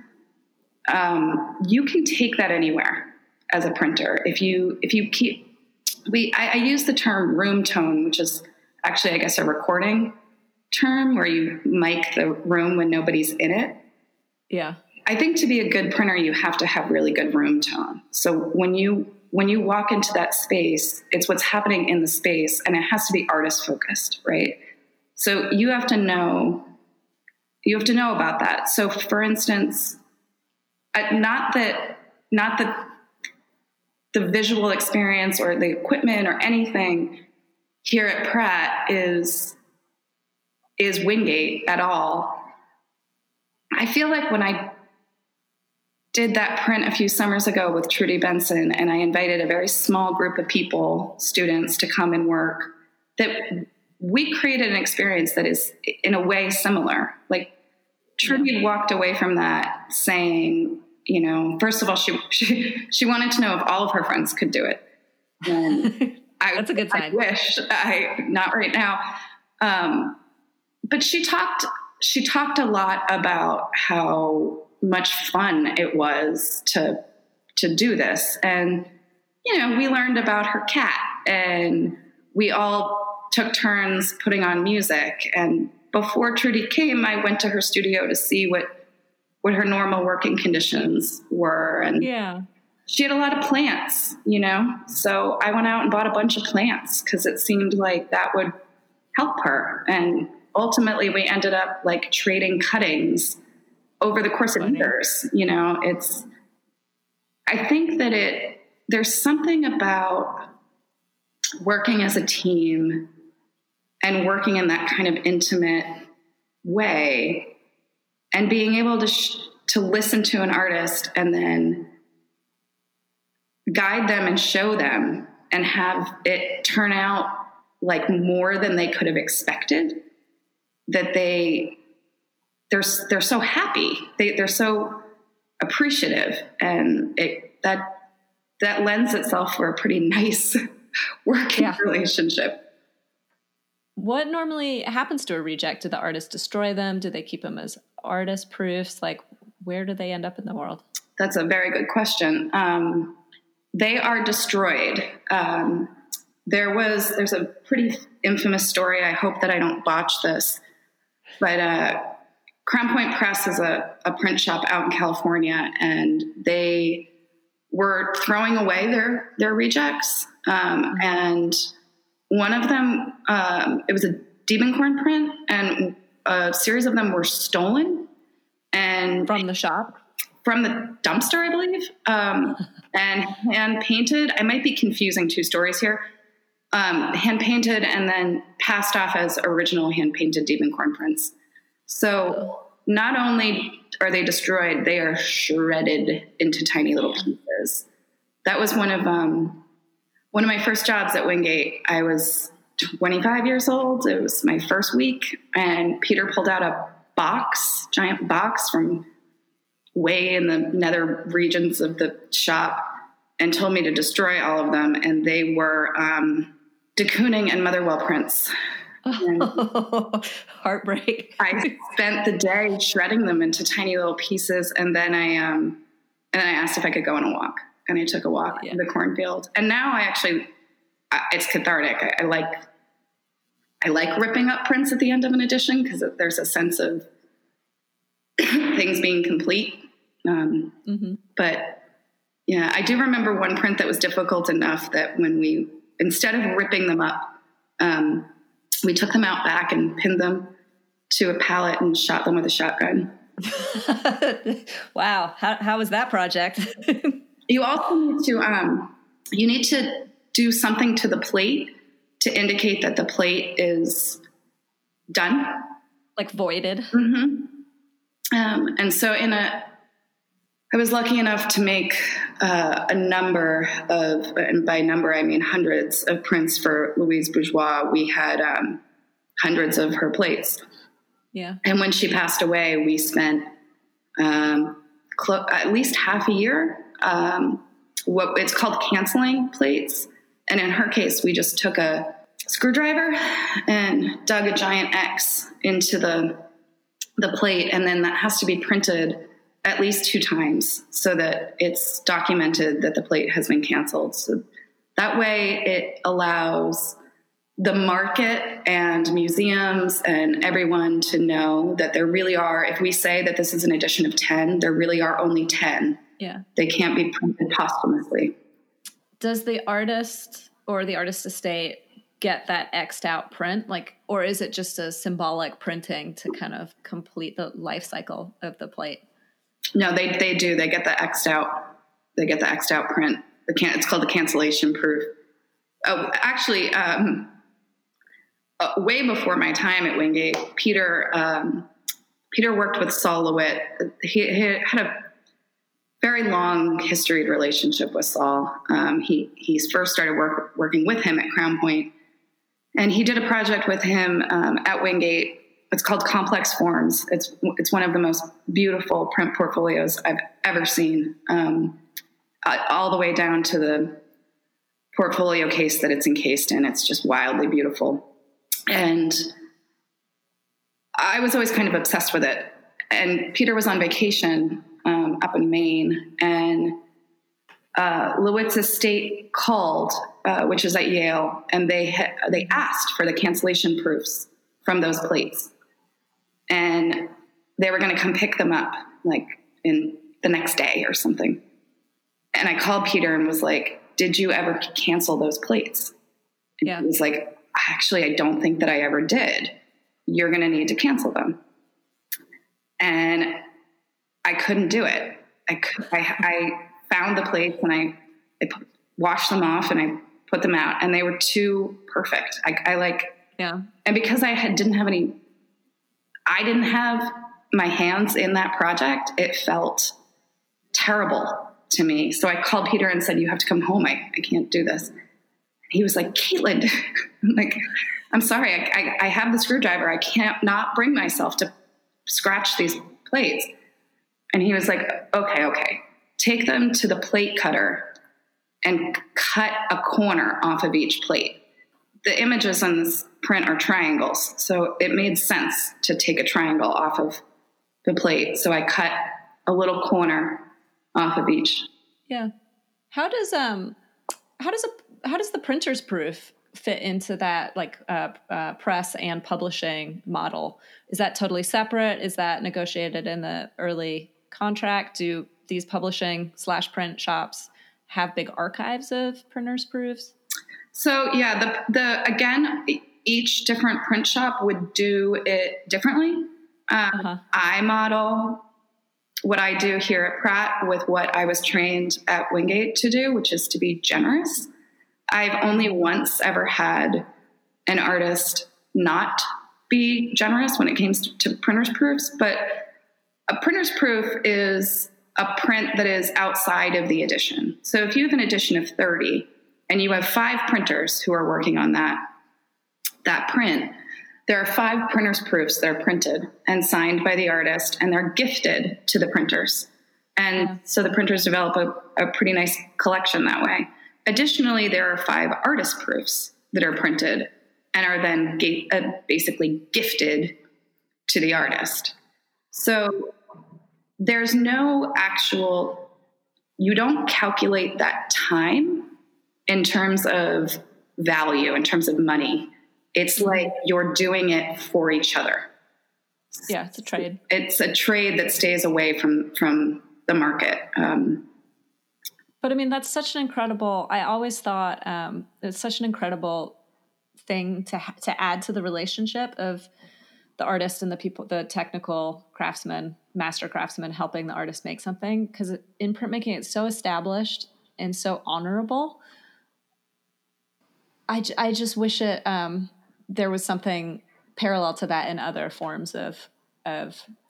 you can take that anywhere as a printer. If you keep, I use the term room tone, which is actually, I guess, a recording term where you mic the room when nobody's in it. Yeah. I think to be a good printer, you have to have really good room tone. So when you walk into that space, it's what's happening in the space, and it has to be artist focused, right? So you have to know about that. So for instance, not that the visual experience or the equipment or anything here at Pratt is Wingate at all. I feel like when I did that print a few summers ago with Trudy Benson, and I invited a very small group of people, students, to come and work, that we created an experience that is in a way similar. Trudy walked away from that saying, first of all, she wanted to know if all of her friends could do it. That's a good sign. I wish. Not right now. But she talked a lot about how much fun it was to do this. And, we learned about her cat, and we all took turns putting on music. And before Trudy came, I went to her studio to see what her normal working conditions were. And yeah, she had a lot of plants, you know? So I went out and bought a bunch of plants because it seemed like that would help her. And ultimately we ended up like trading cuttings over the course of years. You know, it's, I think that there's something about working as a team and working in that kind of intimate way and being able to listen to an artist and then guide them and show them and have it turn out like more than they could have expected, that they're so happy. They're so appreciative, and that lends itself for a pretty nice working relationship. What normally happens to a reject? Do the artists destroy them? Do they keep them as artist proofs? Like, where do they end up in the world? That's a very good question. They are destroyed. There's a pretty infamous story. I hope that I don't botch this, but Crown Point Press is a print shop out in California, and they were throwing away their rejects. And one of them, it was a Diebenkorn print, and a series of them were stolen. And from the shop? From the dumpster, I believe. And hand painted. I might be confusing two stories here. Hand painted and then passed off as original hand painted Diebenkorn prints. So not only are they destroyed, they are shredded into tiny little pieces. That was one of my first jobs at Wingate. I was 25 years old. It was my first week, and Peter pulled out a giant box from way in the nether regions of the shop and told me to destroy all of them. And they were de Kooning and Motherwell prints. Oh, heartbreak. I spent the day shredding them into tiny little pieces. And then I asked if I could go on a walk, and I took a walk in the cornfield. And now it's cathartic. I like ripping up prints at the end of an edition, because there's a sense of things being complete. But yeah, I do remember one print that was difficult enough that when we, instead of ripping them up, we took them out back and pinned them to a pallet and shot them with a shotgun. Wow. How was that project? You also need to, do something to the plate to indicate that the plate is done. Like voided. Mm-hmm. And so I was lucky enough to make a number of, and by number I mean hundreds of prints for Louise Bourgeois. We had hundreds of her plates. Yeah. And when she passed away, we spent at least half a year. What it's called canceling plates. And in her case, we just took a screwdriver and dug a giant X into the plate, and then that has to be printed at least 2 times so that it's documented that the plate has been canceled. So that way it allows the market and museums and everyone to know that there really are, if we say that this is an edition of 10, there really are only 10. Yeah. They can't be printed posthumously. Does the artist or the artist's estate get that X'd out print? Like, or is it just a symbolic printing to kind of complete the life cycle of the plate? No, they do. They get the X'd out. They get the X'd out print. It's called the cancellation proof. Oh, actually, way before my time at Wingate, Peter worked with Saul LeWitt. He had a very long historied relationship with Saul. He first started working with him at Crown Point, and he did a project with him at Wingate. It's called Complex Forms. It's one of the most beautiful print portfolios I've ever seen, all the way down to the portfolio case that it's encased in. It's just wildly beautiful. And I was always kind of obsessed with it. And Peter was on vacation up in Maine, and LeWitt's estate called which was at Yale, and they asked for the cancellation proofs from those plates, and they were going to come pick them up like in the next day or something. And I called Peter and was like, "Did you ever cancel those plates?" And yeah. He was like, "Actually, I don't think that I ever did. You're going to need to cancel them." And I couldn't do it. I found the plates and I washed them off and I put them out, and they were too perfect. And because I didn't have my hands in that project, it felt terrible to me. So I called Peter and said, "You have to come home. I can't do this." And he was like, "Caitlin," I'm like, "I'm sorry. I have the screwdriver. I can't not bring myself to scratch these plates." And he was like, okay. "Take them to the plate cutter and cut a corner off of each plate." The images on this print are triangles, so it made sense to take a triangle off of the plate. So I cut a little corner off of each. Yeah. How does the printer's proof fit into that, like, press and publishing model? Is that totally separate? Is that negotiated in the early contract? Do these publishing/print shops have big archives of printer's proofs? So yeah, again, each different print shop would do it differently. I model what I do here at Pratt with what I was trained at Wingate to do, which is to be generous. I've only once ever had an artist not be generous when it came to printer's proofs, but a printer's proof is a print that is outside of the edition. So if you have an edition of 30 and you have 5 printers who are working on that print, there are 5 printer's proofs that are printed and signed by the artist, and they're gifted to the printers. And so the printers develop a pretty nice collection that way. Additionally, there are 5 artist proofs that are printed and are then basically gifted to the artist. So there's no actual, you don't calculate that time in terms of value, in terms of money. It's like you're doing it for each other. Yeah, it's a trade. It's a trade that stays away from the market. But I mean, that's such an incredible, I always thought it's such an incredible thing to add to the relationship of the artist and the people, the technical craftsman, master craftsman, helping the artist make something. Because in printmaking, it's so established and so honorable. I just wish it there was something parallel to that in other forms of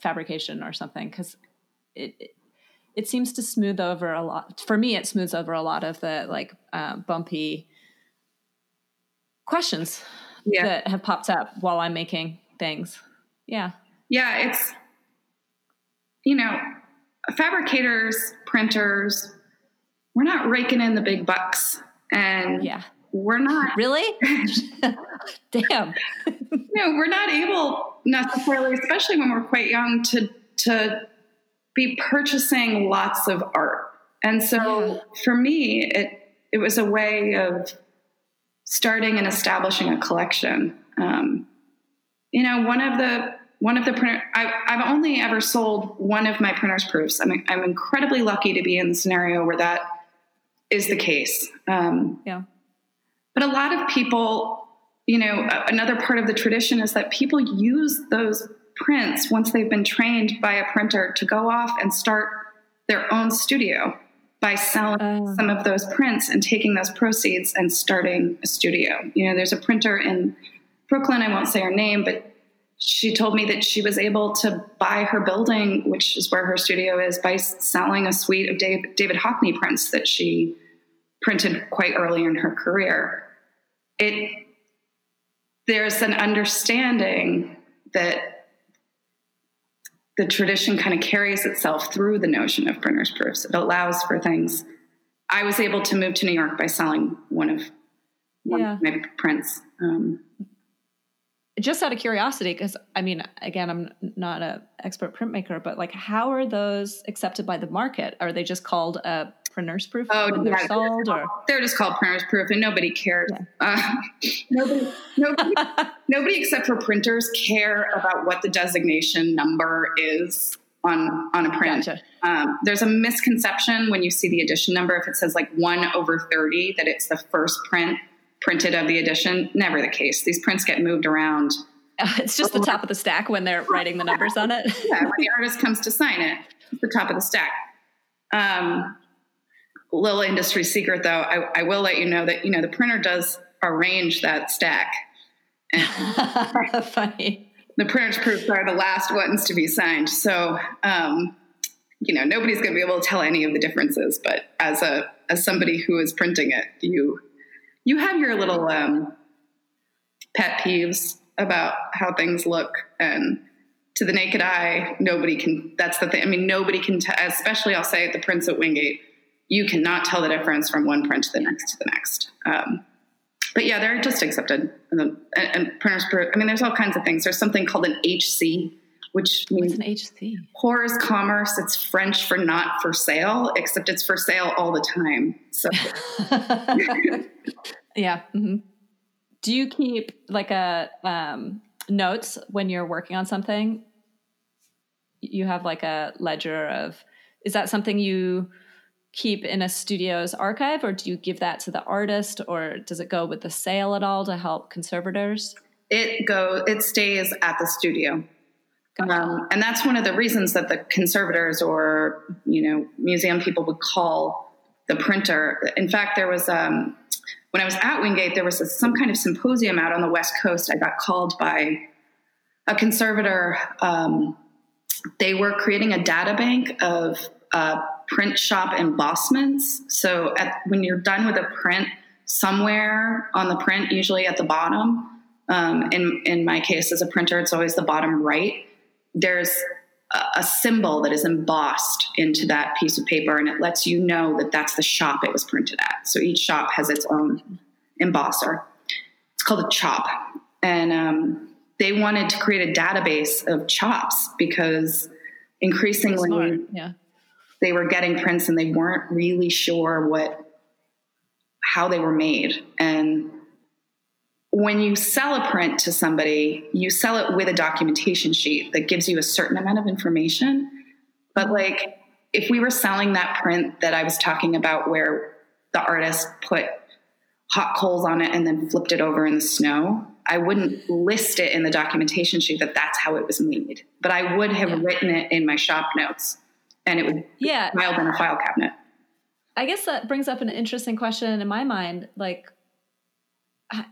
fabrication or something, because it seems to smooth over a lot. For me, it smooths over a lot of the bumpy questions that have popped up while I'm making things. Yeah. Yeah. It's, fabricators, printers, we're not raking in the big bucks, and we're not really, damn, we're not able necessarily, especially when we're quite young, to be purchasing lots of art. And so for me, it was a way of starting and establishing a collection. One of the printer, I've only ever sold one of my printer's proofs. I'm incredibly lucky to be in the scenario where that is the case. But a lot of people, another part of the tradition is that people use those prints once they've been trained by a printer to go off and start their own studio by selling some of those prints and taking those proceeds and starting a studio. There's a printer in Brooklyn, I won't say her name, but she told me that she was able to buy her building, which is where her studio is, by selling a suite of David Hockney prints that she printed quite early in her career. There's an understanding that the tradition kind of carries itself through the notion of printer's proofs. It allows for things. I was able to move to New York by selling one of my prints. Just out of curiosity, because again, I'm not an expert printmaker, but how are those accepted by the market? Are they just called a printers proof? They're just called printers proof, and nobody cares. Yeah. Nobody except for printers care about what the designation number is on a print. Gotcha. There's a misconception when you see the edition number, if it says like 1/30, that it's the first print printed of the edition. Never the case. These prints get moved around. It's just the top of the stack when they're writing the numbers on it. Yeah, when the artist comes to sign it, it's the top of the stack. Little industry secret, though, I will let you know that, you know, the printer does arrange that stack. Funny. The printer's proofs are the last ones to be signed. So, you know, nobody's going to be able to tell any of the differences. But as somebody who is printing it, you have your little pet peeves about how things look, and to the naked eye, nobody can tell, especially I'll say at the prints at Wingate, you cannot tell the difference from one print to the next but yeah, they're just accepted. And printers, I mean, there's all kinds of things. There's something called an HC, which means an HC? Hors commerce. It's French for not for sale, except it's for sale all the time. So yeah. Mm-hmm. Do you keep like a notes when you're working on something? You have like a ledger of, is that something you keep in a studio's archive, or do you give that to the artist, or does it go with the sale at all to help conservators? It stays at the studio. Gotcha. And that's one of the reasons that the conservators or, you know, museum people would call the printer. In fact, there was, when I was at Wingate, there was some kind of symposium out on the West Coast. I got called by a conservator. They were creating a data bank of print shop embossments. So when you're done with a print, somewhere on the print, usually at the bottom, in my case as a printer, it's always the bottom right, there's a symbol that is embossed into that piece of paper, and it lets you know that that's the shop it was printed at. So each shop has its own embosser. It's called a chop. And they wanted to create a database of chops because increasingly they were getting prints and they weren't really sure how they were made. And when you sell a print to somebody, you sell it with a documentation sheet that gives you a certain amount of information. But like, if we were selling that print that I was talking about where the artist put hot coals on it and then flipped it over in the snow, I wouldn't list it in the documentation sheet that that's how it was made. But I would have written it in my shop notes, and it would be filed in a file cabinet. I guess that brings up an interesting question in my mind, like,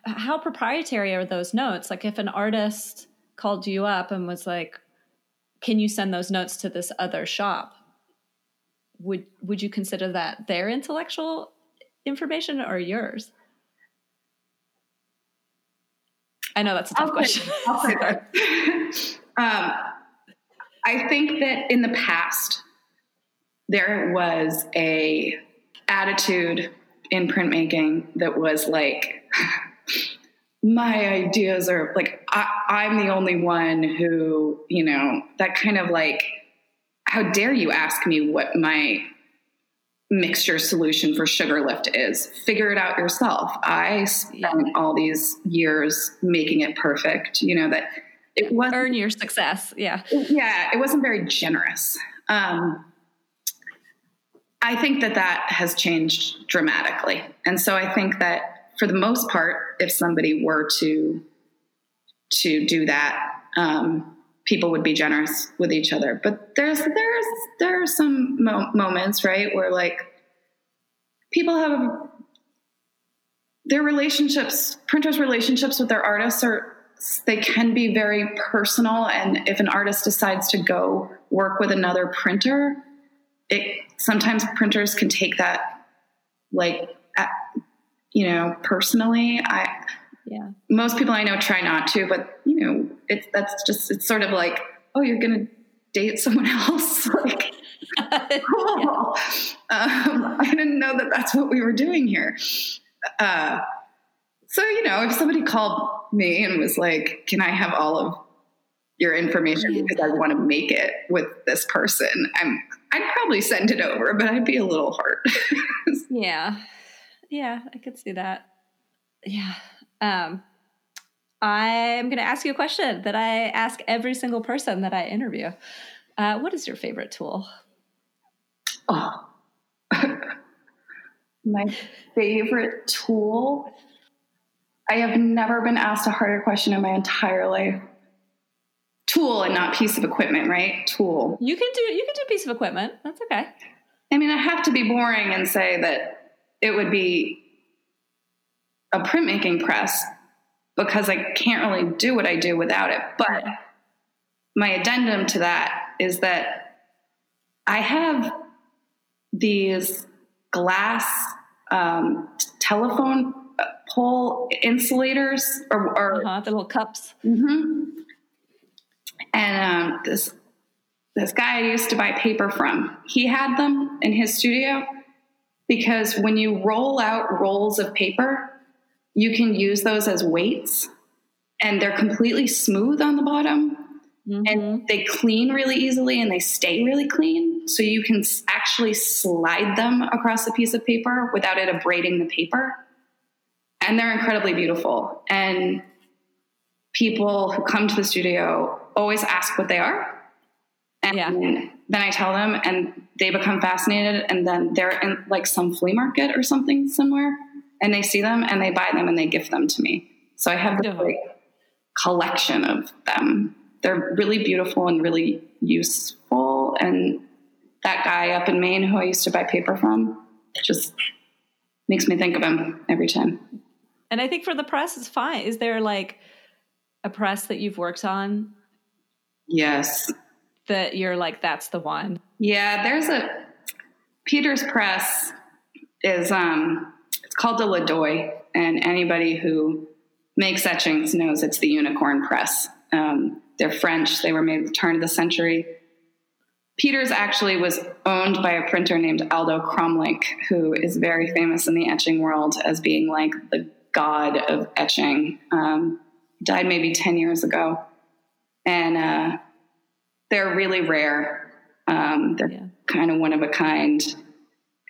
how proprietary are those notes? Like, if an artist called you up and was like, can you send those notes to this other shop? Would you consider that their intellectual information or yours? I know that's a tough question. I'll say that. I think that in the past, there was a attitude in printmaking that was like, my ideas are like, I'm the only one who, you know, that kind of like, how dare you ask me what my mixture solution for sugar lift is? Figure it out yourself. I spent all these years making it perfect, you know, that it wasn't, earn your success. Yeah. Yeah. It wasn't very generous. I think that has changed dramatically. And so I think that, for the most part, if somebody were to do that, people would be generous with each other. But there are some moments, right, where like people have their relationships, printers' relationships with their artists they can be very personal. And if an artist decides to go work with another printer, sometimes printers can take that like, you know, personally. Most people I know try not to, but you know, it's sort of like, oh, you're going to date someone else. Like, cool. I didn't know that that's what we were doing here. So, you know, if somebody called me and was like, can I have all of your information because I want to make it with this person, I'd probably send it over, but I'd be a little hurt. Yeah. Yeah, I could see that. Yeah. I'm going to ask you a question that I ask every single person that I interview. What is your favorite tool? Oh, my favorite tool? I have never been asked a harder question in my entire life. Tool and not piece of equipment, right? Tool. You can do piece of equipment. That's okay. I mean, I have to be boring and say that it would be a printmaking press because I can't really do what I do without it. But my addendum to that is that I have these glass telephone pole insulators or the little cups. Mm-hmm. And this guy I used to buy paper from, he had them in his studio because when you roll out rolls of paper, you can use those as weights, and they're completely smooth on the bottom, mm-hmm. and they clean really easily and they stay really clean. So you can actually slide them across a piece of paper without it abrading the paper. And they're incredibly beautiful. And people who come to the studio always ask what they are. And then I tell them and they become fascinated. And then they're in like some flea market or something somewhere. And they see them and they buy them and they gift them to me. So I have this like collection of them. They're really beautiful and really useful. And that guy up in Maine who I used to buy paper from just makes me think of him every time. And I think for the press, it's fine. Is there like a press that you've worked on? Yes. That you're like, that's the one. Yeah, there's a Peter's press is it's called a Ladoy, and anybody who makes etchings knows it's the unicorn press. They're French. They were made at the turn of the century. Peter's actually was owned by a printer named Aldo Cromlink, who is very famous in the etching world as being like the god of etching. Died maybe 10 years ago. And they're really rare. They're kind of one of a kind.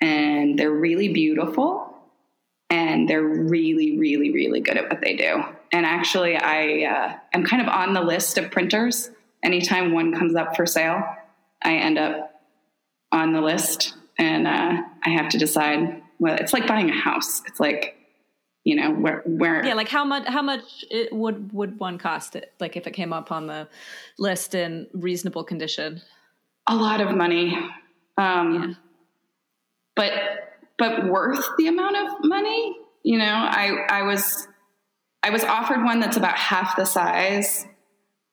And they're really beautiful. And they're really, really, really good at what they do. And actually, I am kind of on the list of printers. Anytime one comes up for sale, I end up on the list, and I have to decide. Well, it's like buying a house. It's like, you know, where like how much it would one cost it? Like if it came up on the list in reasonable condition, a lot of money, but worth the amount of money. You know, I was offered one that's about half the size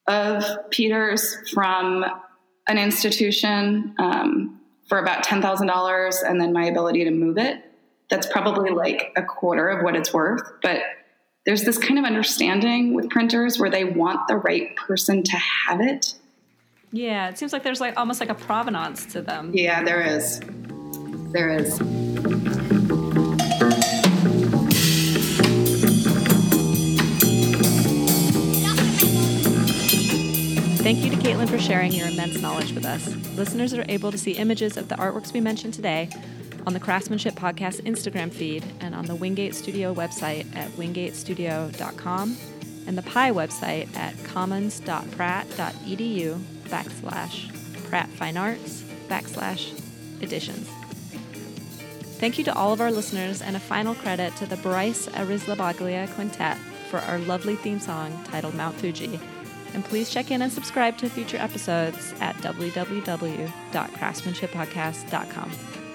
of Peter's from an institution for about $10,000, and then my ability to move it. That's probably like a quarter of what it's worth. But there's this kind of understanding with printers where they want the right person to have it. Yeah, it seems like there's like almost like a provenance to them. Yeah, there is. There is. Thank you to Caitlin for sharing your immense knowledge with us. Listeners are able to see images of the artworks we mentioned today on the Craftsmanship Podcast Instagram feed and on the Wingate Studio website at wingatestudio.com and the PI website at commons.pratt.edu/prattfinearts/editions. Thank you to all of our listeners, and a final credit to the Bryce Arizlabaglia Quintet for our lovely theme song titled Mount Fuji. And please check in and subscribe to future episodes at www.craftsmanshippodcast.com.